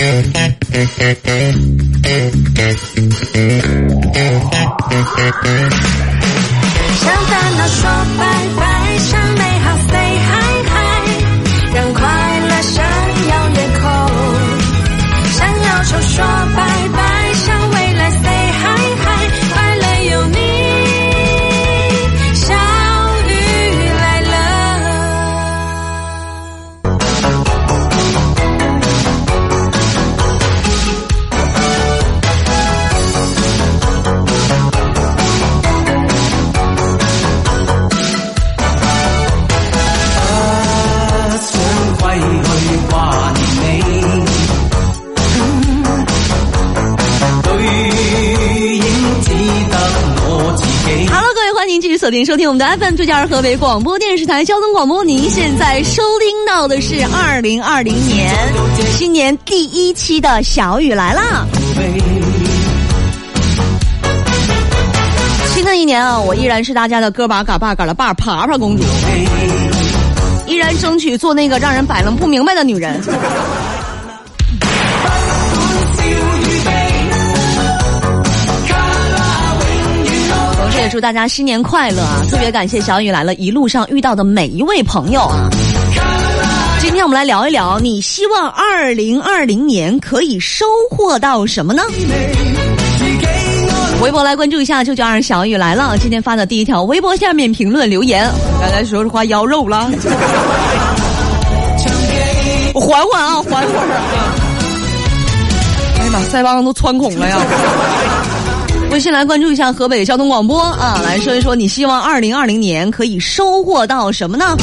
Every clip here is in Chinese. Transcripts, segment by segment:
向烦恼说拜拜，向美好 say hi hi， 让快乐闪耀夜空。向忧愁说拜拜，向未来 say hi hi， 快乐有你，小雨来了。不想歸去掛念你。继续锁定收听我们的 FM 这家河北广播电视台交通广播，您现在收听到的是2020年新年第一期的小雨来了。新的一年啊，我依然是大家的哥巴嘎巴嘎了爸爬爬公主，依然争取做那个让人摆弄不明白的女人。也祝大家新年快乐啊！特别感谢小雨来了一路上遇到的每一位朋友啊！今天我们来聊一聊，你希望2020年可以收获到什么呢？微博来关注一下，992小雨来了。今天发的第一条微博下面评论留言，刚才说是花腰肉了，我缓缓啊！哎呀妈，腮帮子都穿孔了呀！微信来关注一下河北交通广播啊，来说一说你希望2020年可以收获到什么呢？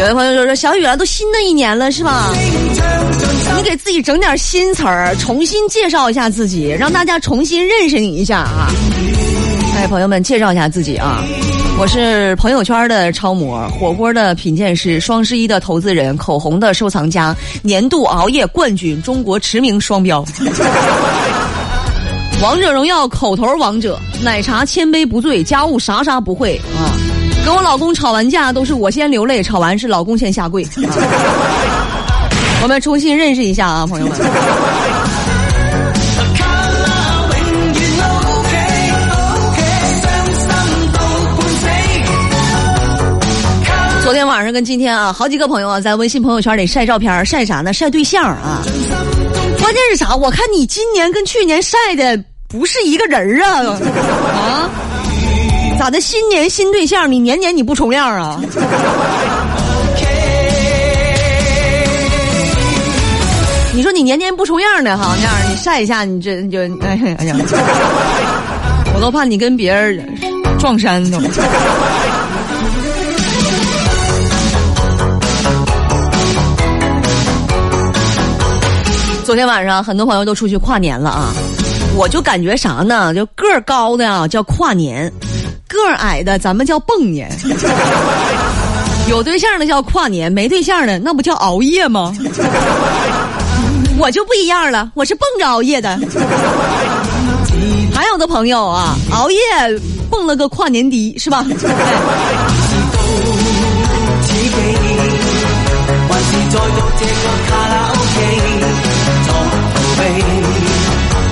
有的朋友就说，小雨啊，都新的一年了是吧？你给自己整点新词儿，重新介绍一下自己，让大家重新认识你一下啊！哎，朋友们，介绍一下自己啊！我是朋友圈的超模，火锅的品鉴师，双11的投资人，口红的收藏家，年度熬夜冠军，中国驰名双标，王者荣耀口头王者，奶茶千杯不醉，家务啥啥不会啊！跟我老公吵完架都是我先流泪，吵完是老公先下跪。啊我们重新认识一下啊，朋友们。昨天晚上跟今天啊，好几个朋友啊，在微信朋友圈里晒照片，晒啥呢？晒对象啊。关键是啥？我看你今年跟去年晒的不是一个人啊啊！咋的？新年新对象，你年年你不重样啊？你说你年年不重样的哈，那样你晒一下，你这就哎呀，我都怕你跟别人撞衫都。昨天晚上很多朋友都出去跨年了啊，我就感觉啥呢？就个儿高的啊叫跨年，个儿矮的咱们叫蹦年，有对象的叫跨年，没对象的那不叫熬夜吗？我就不一样了，我是蹦着熬夜的。还有的朋友啊，熬夜蹦了个跨年迪，是吧？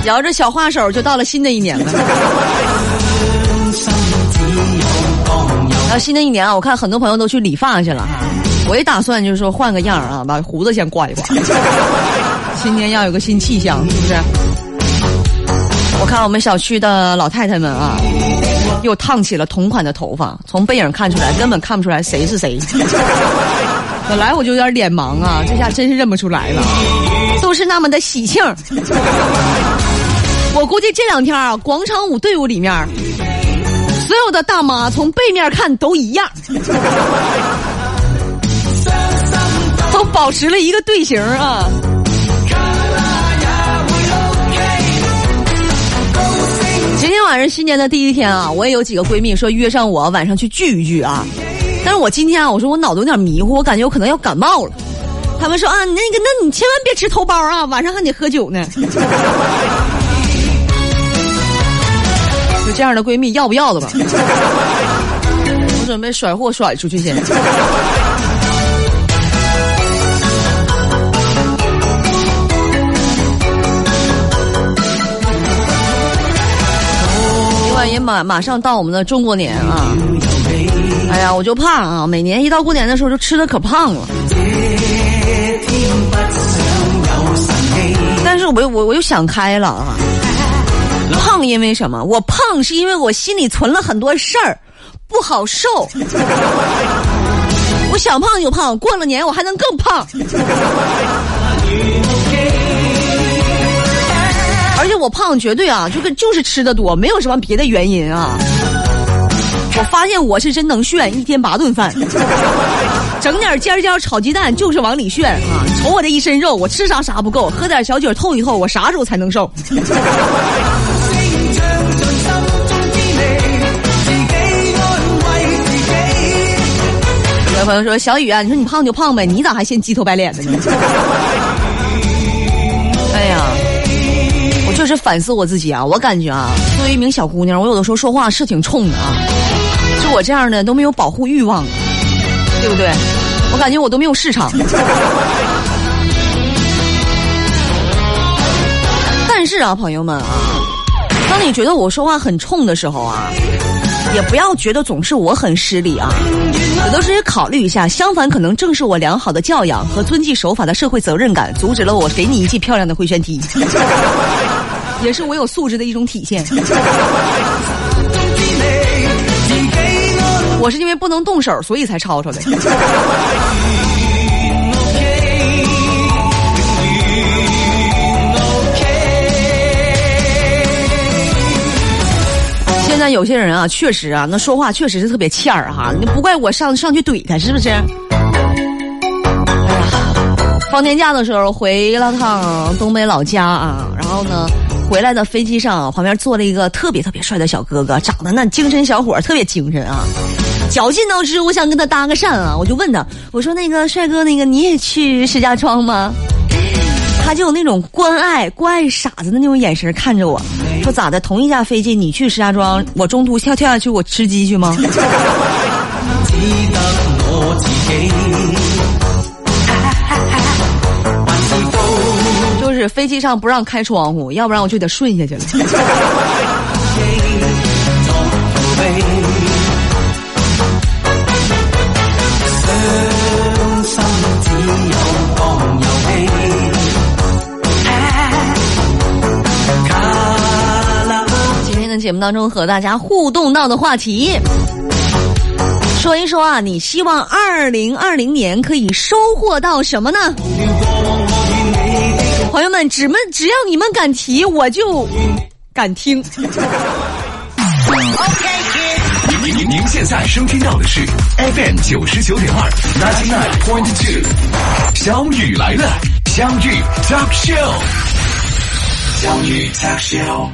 摇着小花手就到了新的一年了。然后新的一年啊，我看很多朋友都去理发去了，我也打算就是说换个样啊，把胡子先刮一刮。今年要有个新气象，是不是？我看我们小区的老太太们啊，又烫起了同款的头发，从背影看出来，根本看不出来谁是谁。本来我就有点脸盲啊，这下真是认不出来了，都是那么的喜庆。我估计这两天啊，广场舞队伍里面，所有的大妈从背面看都一样。都保持了一个队形啊。今天晚上新年的第一天啊，我也有几个闺蜜说约上我晚上去聚一聚啊，但是我今天啊，我说我脑子有点迷糊，我感觉我可能要感冒了，他们说啊，那你千万别吃头孢啊，晚上还得喝酒呢。就这样的闺蜜要不要的吧？我准备甩货甩出去先。也马上到我们的中国年啊！哎呀，我就怕啊，每年一到过年的时候就吃的可胖了。但是我又想开了啊，胖因为什么？我胖是因为我心里存了很多事儿，不好受。我想胖就胖，过了年我还能更胖。而且我胖绝对啊，就是吃得多，没有什么别的原因啊。我发现我是真能炫，一天8顿饭，整点尖椒炒鸡蛋就是往里炫啊！瞅我这一身肉，我吃啥不够，喝点小酒透一透，我啥时候才能瘦？有朋友说小雨啊，你说你胖就胖呗，你咋还嫌鸡头白脸的呢？哎呀！就是反思我自己啊，我感觉啊，作为一名小姑娘，我有的时候说话是挺冲的啊，就我这样的都没有保护欲望，对不对？我感觉我都没有市场。但是啊，朋友们啊，当你觉得我说话很冲的时候啊，也不要觉得总是我很失礼啊，有的时候考虑一下，相反可能正是我良好的教养和遵纪守法的社会责任感阻止了我给你一记漂亮的回旋踢。也是我有素质的一种体现。我是因为不能动手，所以才吵吵的。现在有些人啊，确实啊，那说话确实是特别欠儿哈，你不怪我上去怼他，是不是？放年假的时候回了趟东北老家啊，然后呢，回来的飞机上旁边坐了一个特别特别帅的小哥哥，长得那精神小伙，特别精神啊。绞尽脑汁，我想跟他搭个讪啊，我就问他，我说那个帅哥，那个你也去石家庄吗？他就有那种关爱傻子的那种眼神看着我，说咋的？同一架飞机你去石家庄，我中途跳下去我吃鸡去吗？飞机上不让开窗户，要不然我就得顺下去了。今天的节目当中和大家互动到的话题，说一说啊，你希望2020年可以收获到什么呢？朋友们，只要你们敢提，我就敢听。您现在收听到的是 FM 99.2 99.2， 小雨来了，相遇 Talk Show， 相遇 Talk Show。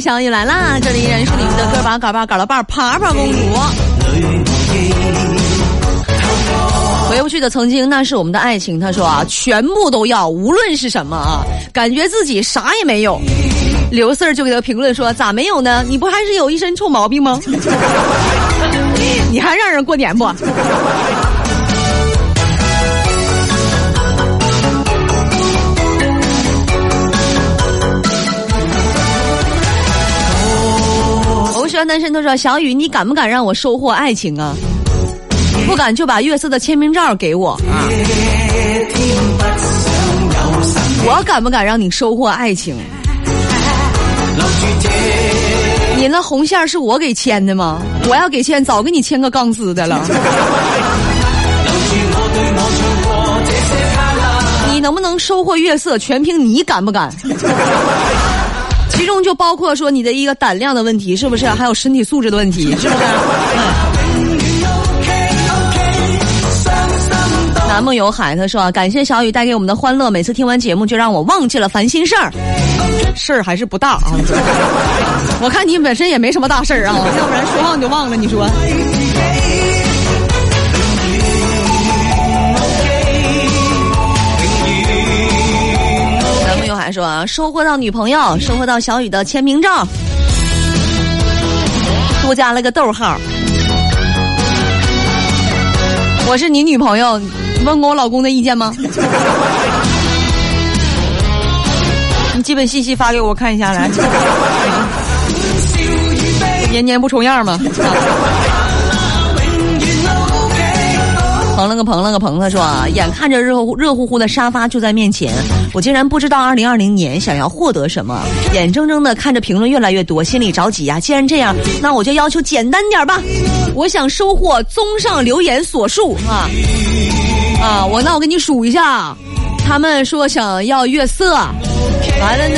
小雨来啦！这里依然是你们的哥巴嘎巴嘎拉巴爬爬公主。回不去的曾经，那是我们的爱情。他说啊，全部都要，无论是什么啊，感觉自己啥也没有。刘四儿就给他评论说：“咋没有呢？你不还是有一身臭毛病吗？你还让人过年不？”十万单身都说，小雨你敢不敢让我收获爱情啊？不敢就把月色的签名照给我啊！我敢不敢让你收获爱情？你那红线是我给签的吗？我要给签早给你签个钢丝的了。你能不能收获月色全凭你敢不敢。其中就包括说你的一个胆量的问题，是不是还有身体素质的问题，是不是南梦有海他说，感谢小雨带给我们的欢乐，每次听完节目就让我忘记了烦心事儿，事儿还是不大啊。我看你本身也没什么大事儿啊，要不然说忘就忘了，你说南梦有海说啊，收获到女朋友，收获到小雨的签名照，多加了个逗号。我是你女朋友，问过我老公的意见吗？你基本信息发给我看一下来。年年不重样吗？捧了个他说啊，眼看着热乎乎的沙发就在面前，我竟然不知道2020年想要获得什么，眼睁睁的看着评论越来越多，心里着急啊，既然这样，那我就要求简单点吧，我想收获综上留言所述啊，我给你数一下，他们说想要月色，完了呢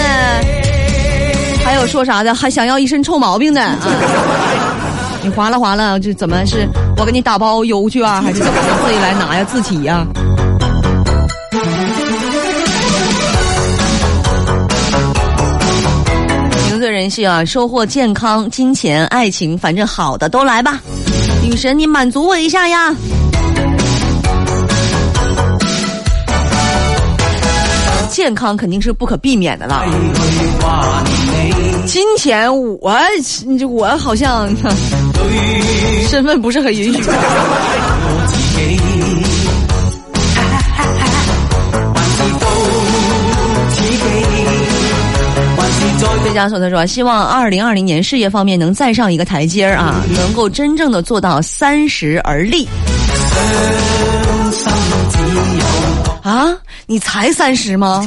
还有说啥的，还想要一身臭毛病的啊。你划了就怎么是我给你打包邮去啊，还是怎么自己来拿呀，自己呀零碎人士啊，收获健康金钱爱情，反正好的都来吧，女神你满足我一下呀。健康肯定是不可避免的了，金钱我好像身份不是很允许。贝加索他说，希望2020年事业方面能再上一个台阶啊，能够真正的做到30而立。啊，你才30吗？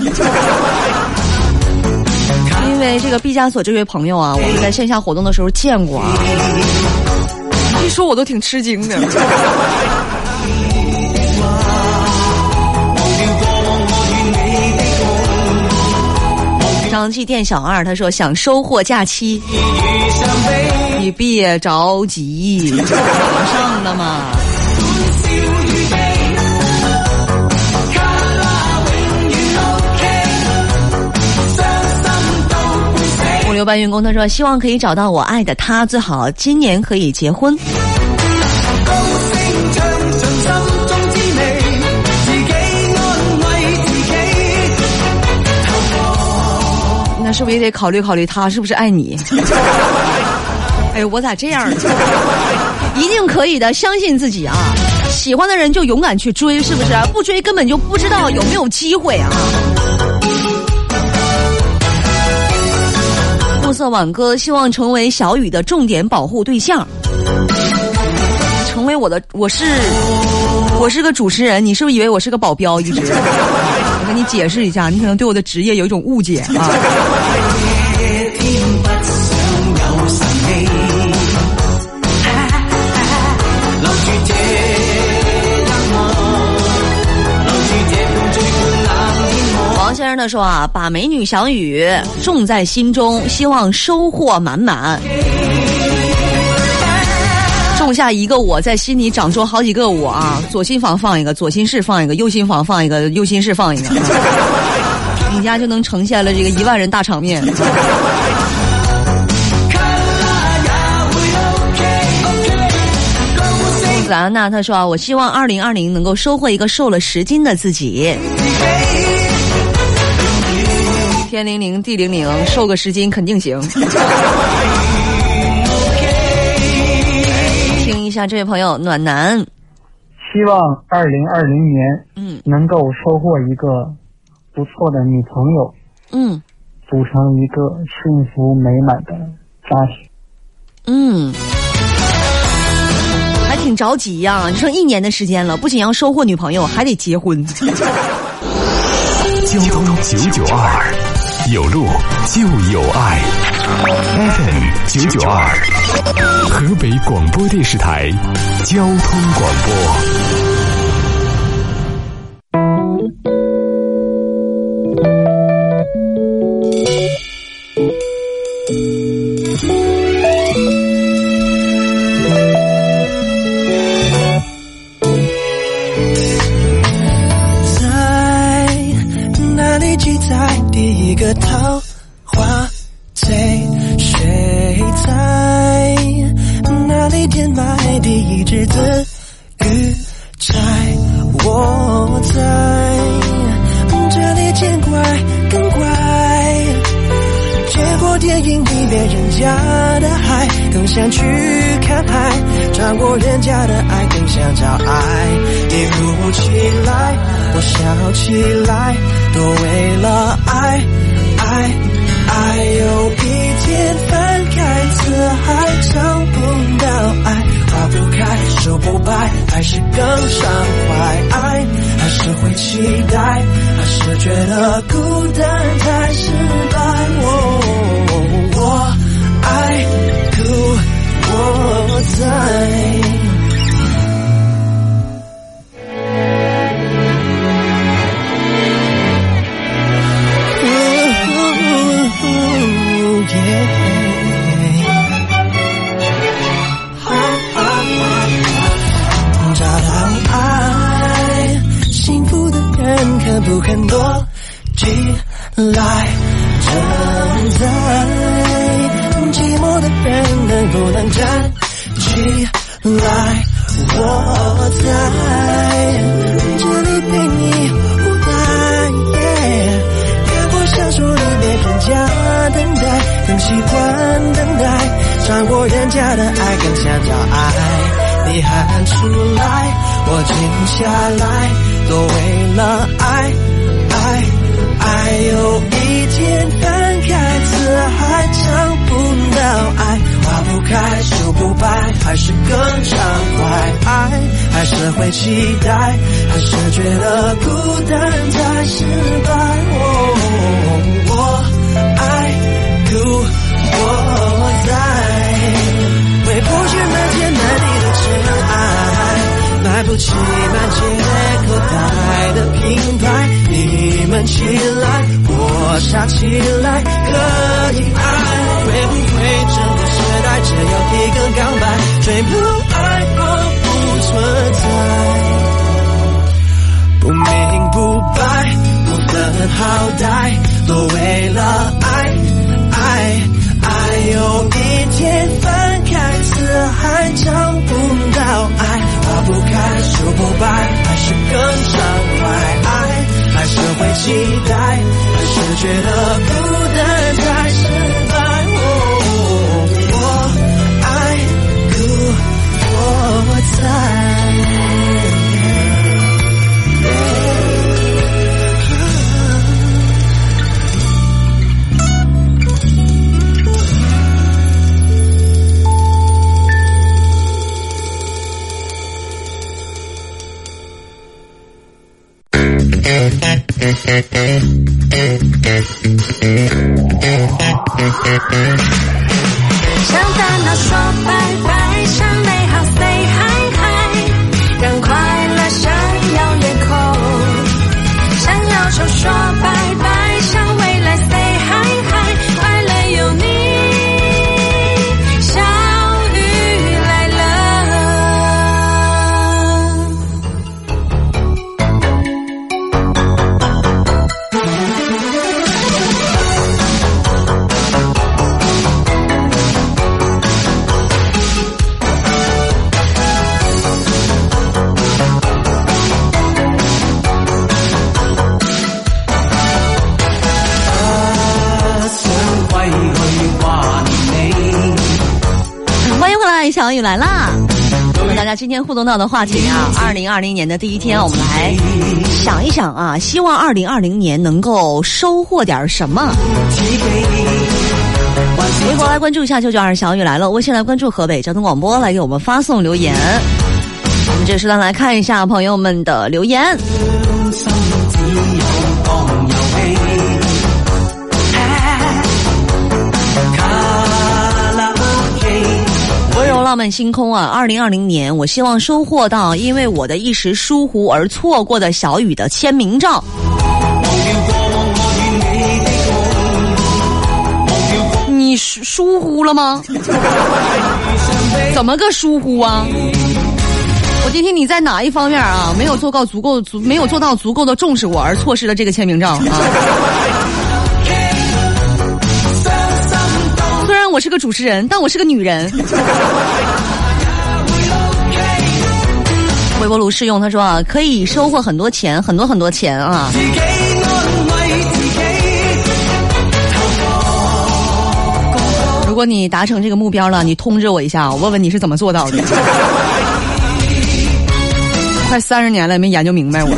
因为这个毕加索这位朋友啊，我们在线下活动的时候见过啊，一说我都挺吃惊的。张继店小二他说，想收获假期，你别着急，马上了嘛。刘班员工他说，希望可以找到我爱的他，最好今年可以结婚。那是不是也得考虑他是不是爱你？哎呦，我咋这样呢？一定可以的，相信自己啊！喜欢的人就勇敢去追，是不是？不追根本就不知道有没有机会啊！暮色挽歌希望成为小雨的重点保护对象，成为我的，我是个主持人，你是不是以为我是个保镖一直？我跟你解释一下，你可能对我的职业有一种误解啊。王先生他说啊，把美女小雨种在心中，希望收获满满。种下一个我，在心里长出好几个我啊！左心房放一个，左心室放一个，右心房放一个，右心室放一个，你家就能呈现了这个10000人大场面。兰娜他说啊，我希望2020能够收获一个瘦了10斤的自己。天灵灵地灵灵，瘦个10斤肯定行。听一下这位朋友暖男，希望2020年能够收获一个不错的女朋友，组成一个幸福美满的家庭。还挺着急呀，你说一年的时间了，不仅要收获女朋友，还得结婚。交通992，有路就有爱。FM 992，河北广播电视台交通广播。记载第一个桃花醉，谁在哪里填埋第一只字与柴？我在这里见怪更怪，结果电影比别人家的嗨，更想去看海，穿过人家的爱，更想找爱。一哭起来，我笑起来，都为了爱，爱，爱。有一天翻开词海，找不到爱，花不开，手不摆，还是更伤怀。爱还是会期待，还是觉得孤单太失败。我爱故我在。找到爱，幸福的人可不肯躲起来，站在寂寞的人能不能站起来？我在这里陪你无奈，越过小说里面人家等待，更习惯等待，穿过人家的爱，更想找爱。你喊出来，我静下来，都为了爱，爱，爱。有一天翻开词海，找不到爱，花不开，手不摆，还是更畅快。爱还是会期待，还是觉得孤单太失败。我爱故我在，回不去满天满地。爱买不起满街口袋的品牌，你们起来，我傻起来，可以爱。会不会这个时代只有一个港版，追不爱我不存在，不明不白，不分好歹，都为了爱，爱，爱。有一天翻开词海，找不到爱，花不开，手不摆，还是更畅快。爱还是会期待，还是觉得孤单太失败。我爱故我在。向烦恼说拜拜，向美好 say hi hi， 让快乐闪耀夜空。向忧愁说拜拜，向未来 say hi hi， 快乐有你，小雨来了。小雨来啦！那大家今天互动到的话题啊，2020年的第一天，我们来想一想啊，希望2020年能够收获点什么。别过来关注一下992小雨来了，微信来关注河北交通广播，来给我们发送留言。我们这时段来看一下朋友们的留言。浪漫星空啊，2020年，我希望收获到因为我的一时疏忽而错过的小雨的签名照。你疏忽了吗？怎么个疏忽啊？我今天你在哪一方面啊没有做到足够的重视我，而错失了这个签名照啊？我是个主持人，但我是个女人。微波炉试用，他说啊，可以收获很多钱，很多钱啊。如果你达成这个目标了，你通知我一下，我问问你是怎么做到的。快30年了，也没研究明白我。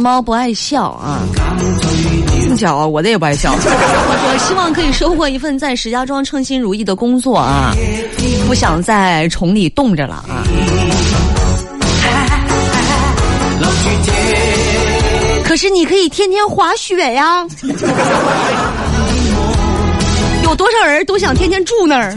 猫不爱笑啊，这么巧啊，我的也不爱笑。我希望可以收获一份在石家庄称心如意的工作啊，不想在虫里冻着了啊。可是你可以天天滑雪呀，有多少人都想天天住那儿。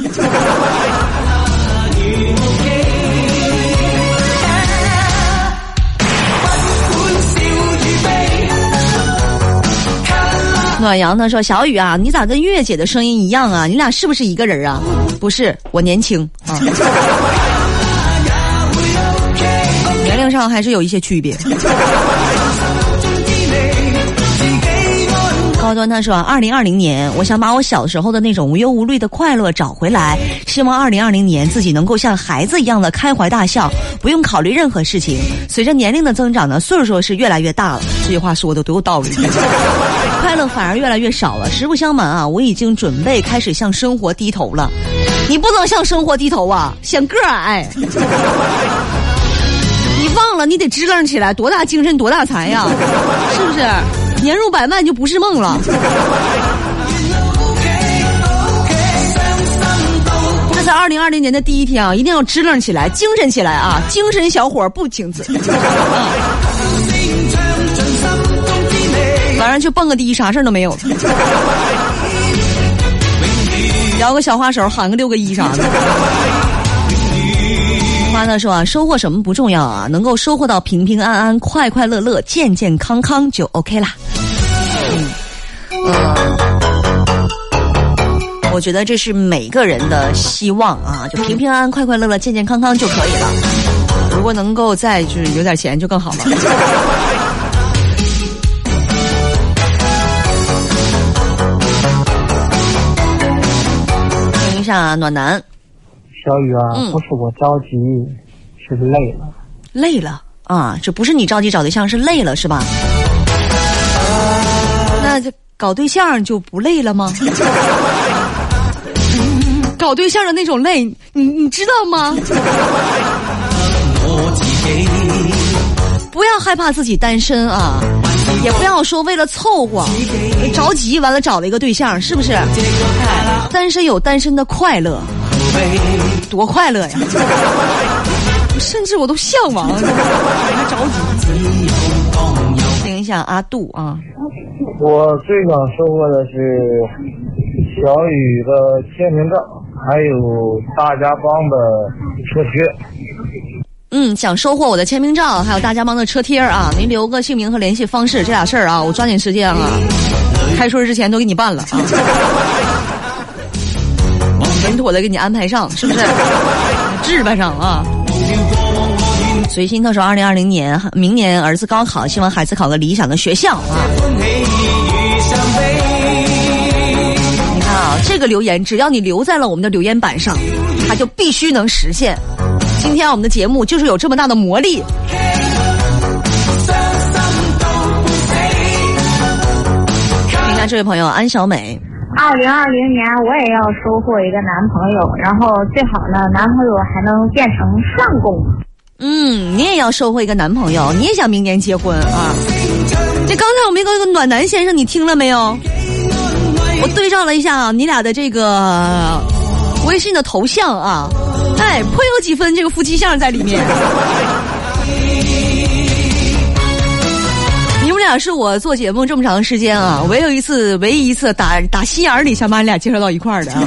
暖阳他说：“小雨啊，你咋跟月姐的声音一样啊？你俩是不是一个人啊？”不是，我年轻啊，年龄上还是有一些区别。高端他说：“2020年，我想把我小时候的那种无忧无虑的快乐找回来，希望2020年自己能够像孩子一样的开怀大笑，不用考虑任何事情。随着年龄的增长呢，岁数是越来越大了。”这句话说的多有道理。快乐反而越来越少了。实不相瞒啊，我已经准备开始向生活低头了。你不能向生活低头啊，显个矮。你忘了，你得支棱起来，多大精神多大财呀，是不是？年入100万就不是梦了。这是2020年的第一天啊，一定要支棱起来，精神起来啊！精神小伙不请自。晚上去蹦个迪，啥事都没有，摇个小花手，喊个6个1啥的。花呢说啊，收获什么不重要啊，能够收获到平平安安、快快乐乐、健健康康就 OK 啦。我觉得这是每个人的希望啊，就平平安安、快快乐乐、健健康康就可以了。如果能够再就是有点钱就更好了。暖男，小雨啊，不是我着急，是累了。累了啊，这不是你着急找对象，是累了是吧？那就搞对象就不累了吗？搞对象的那种累，你知道吗？不要害怕自己单身啊，也不要说为了凑合着急，完了找了一个对象，是不是？单身有单身的快乐，多快乐呀！甚至我都向往，还着急。听一下阿杜啊，我最想收获的是小雨的签名照，还有大家帮的车贴。想收获我的签名照，还有大家帮的车贴啊！您留个姓名和联系方式，这俩事儿啊，我抓紧时间啊，开春之前都给你办了啊，稳妥的给你安排上，是不是？置办上啊！随心特首2020年，明年儿子高考，希望孩子考个理想的学校啊！你看啊，这个留言只要你留在了我们的留言板上，它就必须能实现。今天我们的节目就是有这么大的魔力。你看这位朋友安小美， 2020年我也要收获一个男朋友，然后最好呢，男朋友还能变成上公。嗯，你也要收获一个男朋友，你也想明年结婚啊？这刚才我们一个暖男先生，你听了没有？我对照了一下啊，你俩的这个微信的头像啊，哎，颇有几分这个夫妻相在里面。是我做节目这么长时间啊，唯一一次打心眼里想把你俩介绍到一块儿的、啊，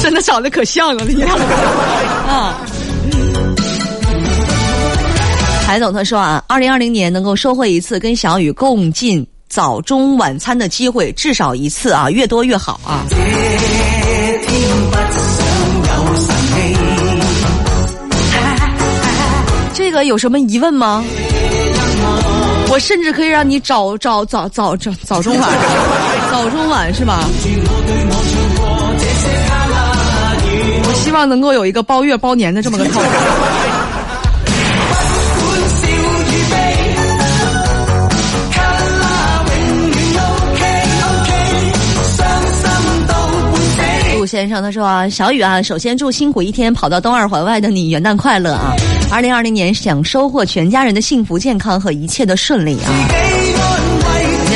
真的长得可像了，你俩啊！海总他说啊，2020年能够收获一次跟小雨共进早中晚餐的机会，至少一次啊，越多越好啊。这个有什么疑问吗？我甚至可以让你早中晚，早中晚是吧？我希望能够有一个包月包年的这么个套路。陆先生他说啊，小雨啊，首先祝辛苦一天跑到东二环外的你元旦快乐啊！2020年想收获全家人的幸福、健康和一切的顺利啊！要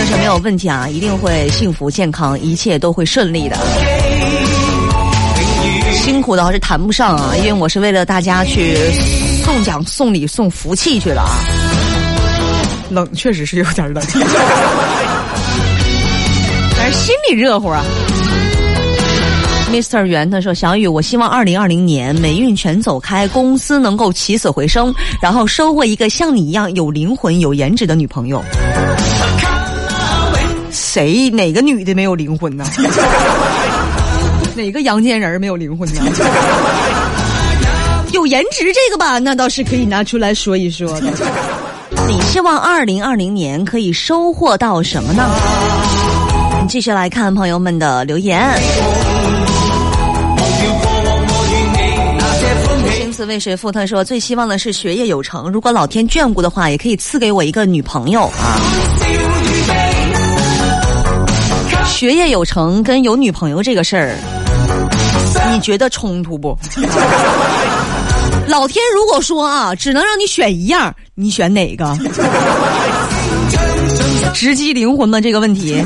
是没有问题啊，一定会幸福、健康，一切都会顺利的。辛苦的还是谈不上啊，因为我是为了大家去送奖、送礼、送福气去了啊。冷确实是有点冷，但是心里热乎啊。Mr. 袁他说，小雨，我希望2020年霉运全走开，公司能够起死回生，然后收获一个像你一样有灵魂有颜值的女朋友。谁哪个女的没有灵魂呢？哪个阳间人没有灵魂呢？有颜值这个吧，那倒是可以拿出来说一说的。你希望2020年可以收获到什么呢？我们继续来看朋友们的留言。魏水富他说，最希望的是学业有成，如果老天眷顾的话，也可以赐给我一个女朋友啊。学业有成跟有女朋友这个事儿，你觉得冲突不？老天如果说啊，只能让你选一样，你选哪个？直击灵魂吗？这个问题。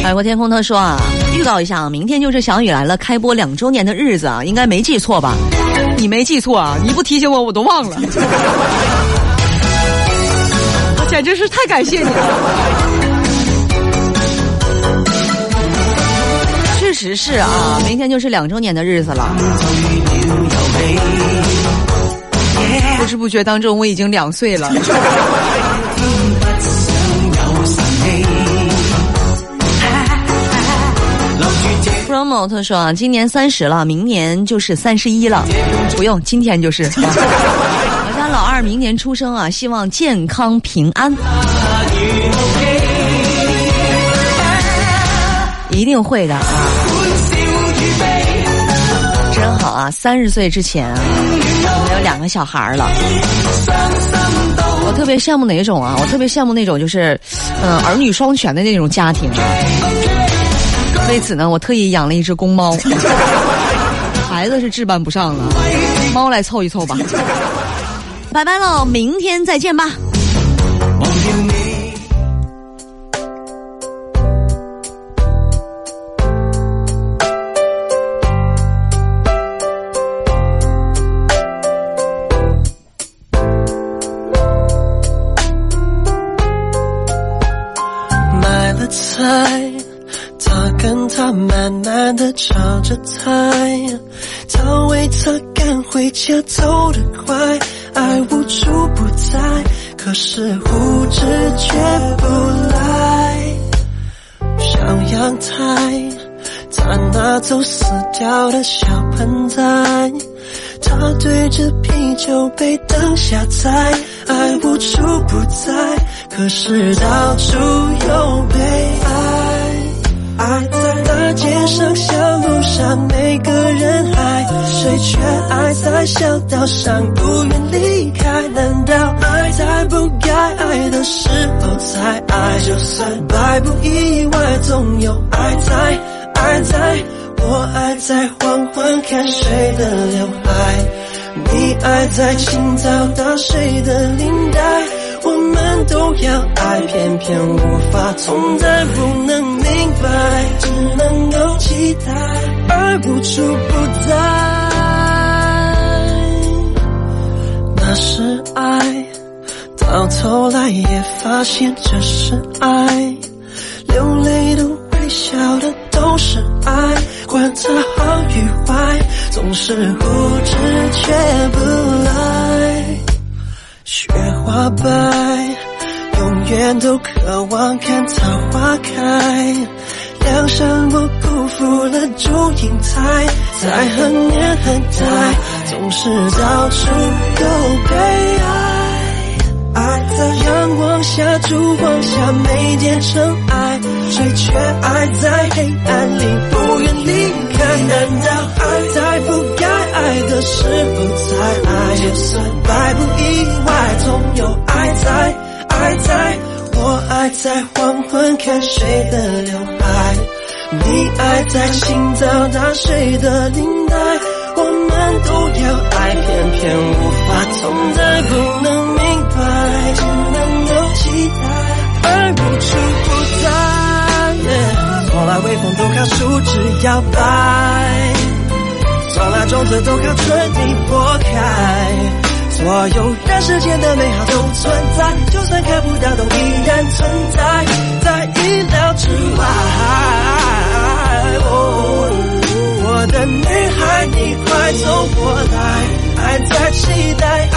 海阔天空他说啊，预告一下啊，明天就是小雨来了开播2周年的日子啊，应该没记错吧？你没记错啊？你不提醒我，我都忘了。我简直是太感谢你了。确实是啊，明天就是2周年的日子了。不知不觉当中，我已经2岁了。Promo 他说啊，今年30了，明年就是31了，不用，今天就是。我家老二明年出生啊，希望健康平安，一定会的啊，真好啊！30岁之前啊，我有2个小孩了。我特别羡慕哪种啊？我特别羡慕那种就是，儿女双全的那种家庭啊。为此呢，我特意养了一只公猫，孩子是置办不上了，猫来凑一凑吧。拜拜喽，明天再见吧。买了菜。他跟他慢慢地炒着菜，他为他赶回家走得快，爱无处不在，可是呼之却不来。小阳台，他拿走死掉的小盆栽，他对着啤酒杯等下载，爱无处不在，可是到处又被爱。爱，在那街上小路上每个人爱，谁缺爱在小道上不愿离开，难道爱在不该爱的时候才爱，就算百不意外总有爱在，爱在我爱在黄昏看谁的刘海，你爱在清早打谁的领带，我们都要爱，偏偏无法同在，不能明白，只能够期待，爱无处不在，那是爱，到头来也发现这是爱，流泪都会笑的都是爱，管它好与坏，总是不知却不来，雪花白，永远都渴望看桃花开，梁山我辜负了祝英台，在很年很呆，总是到处都被爱，爱在阳光下烛光下每点尘埃，谁却爱在黑暗里不愿离开，难道爱在不该爱的时候才爱，就算百不意外总有爱在，爱在我爱在黄昏看谁的刘海，你爱在清早打谁的领带，我们都要爱，偏偏无法同在，不能明白，只能够期待，爱无处不在，从来微风都靠树枝摇摆，从来种子都靠春泥拨开，所有人世间的美好都存在，就算看不到都依然存在，在意料之外，我的女孩你快走过来，爱在期待，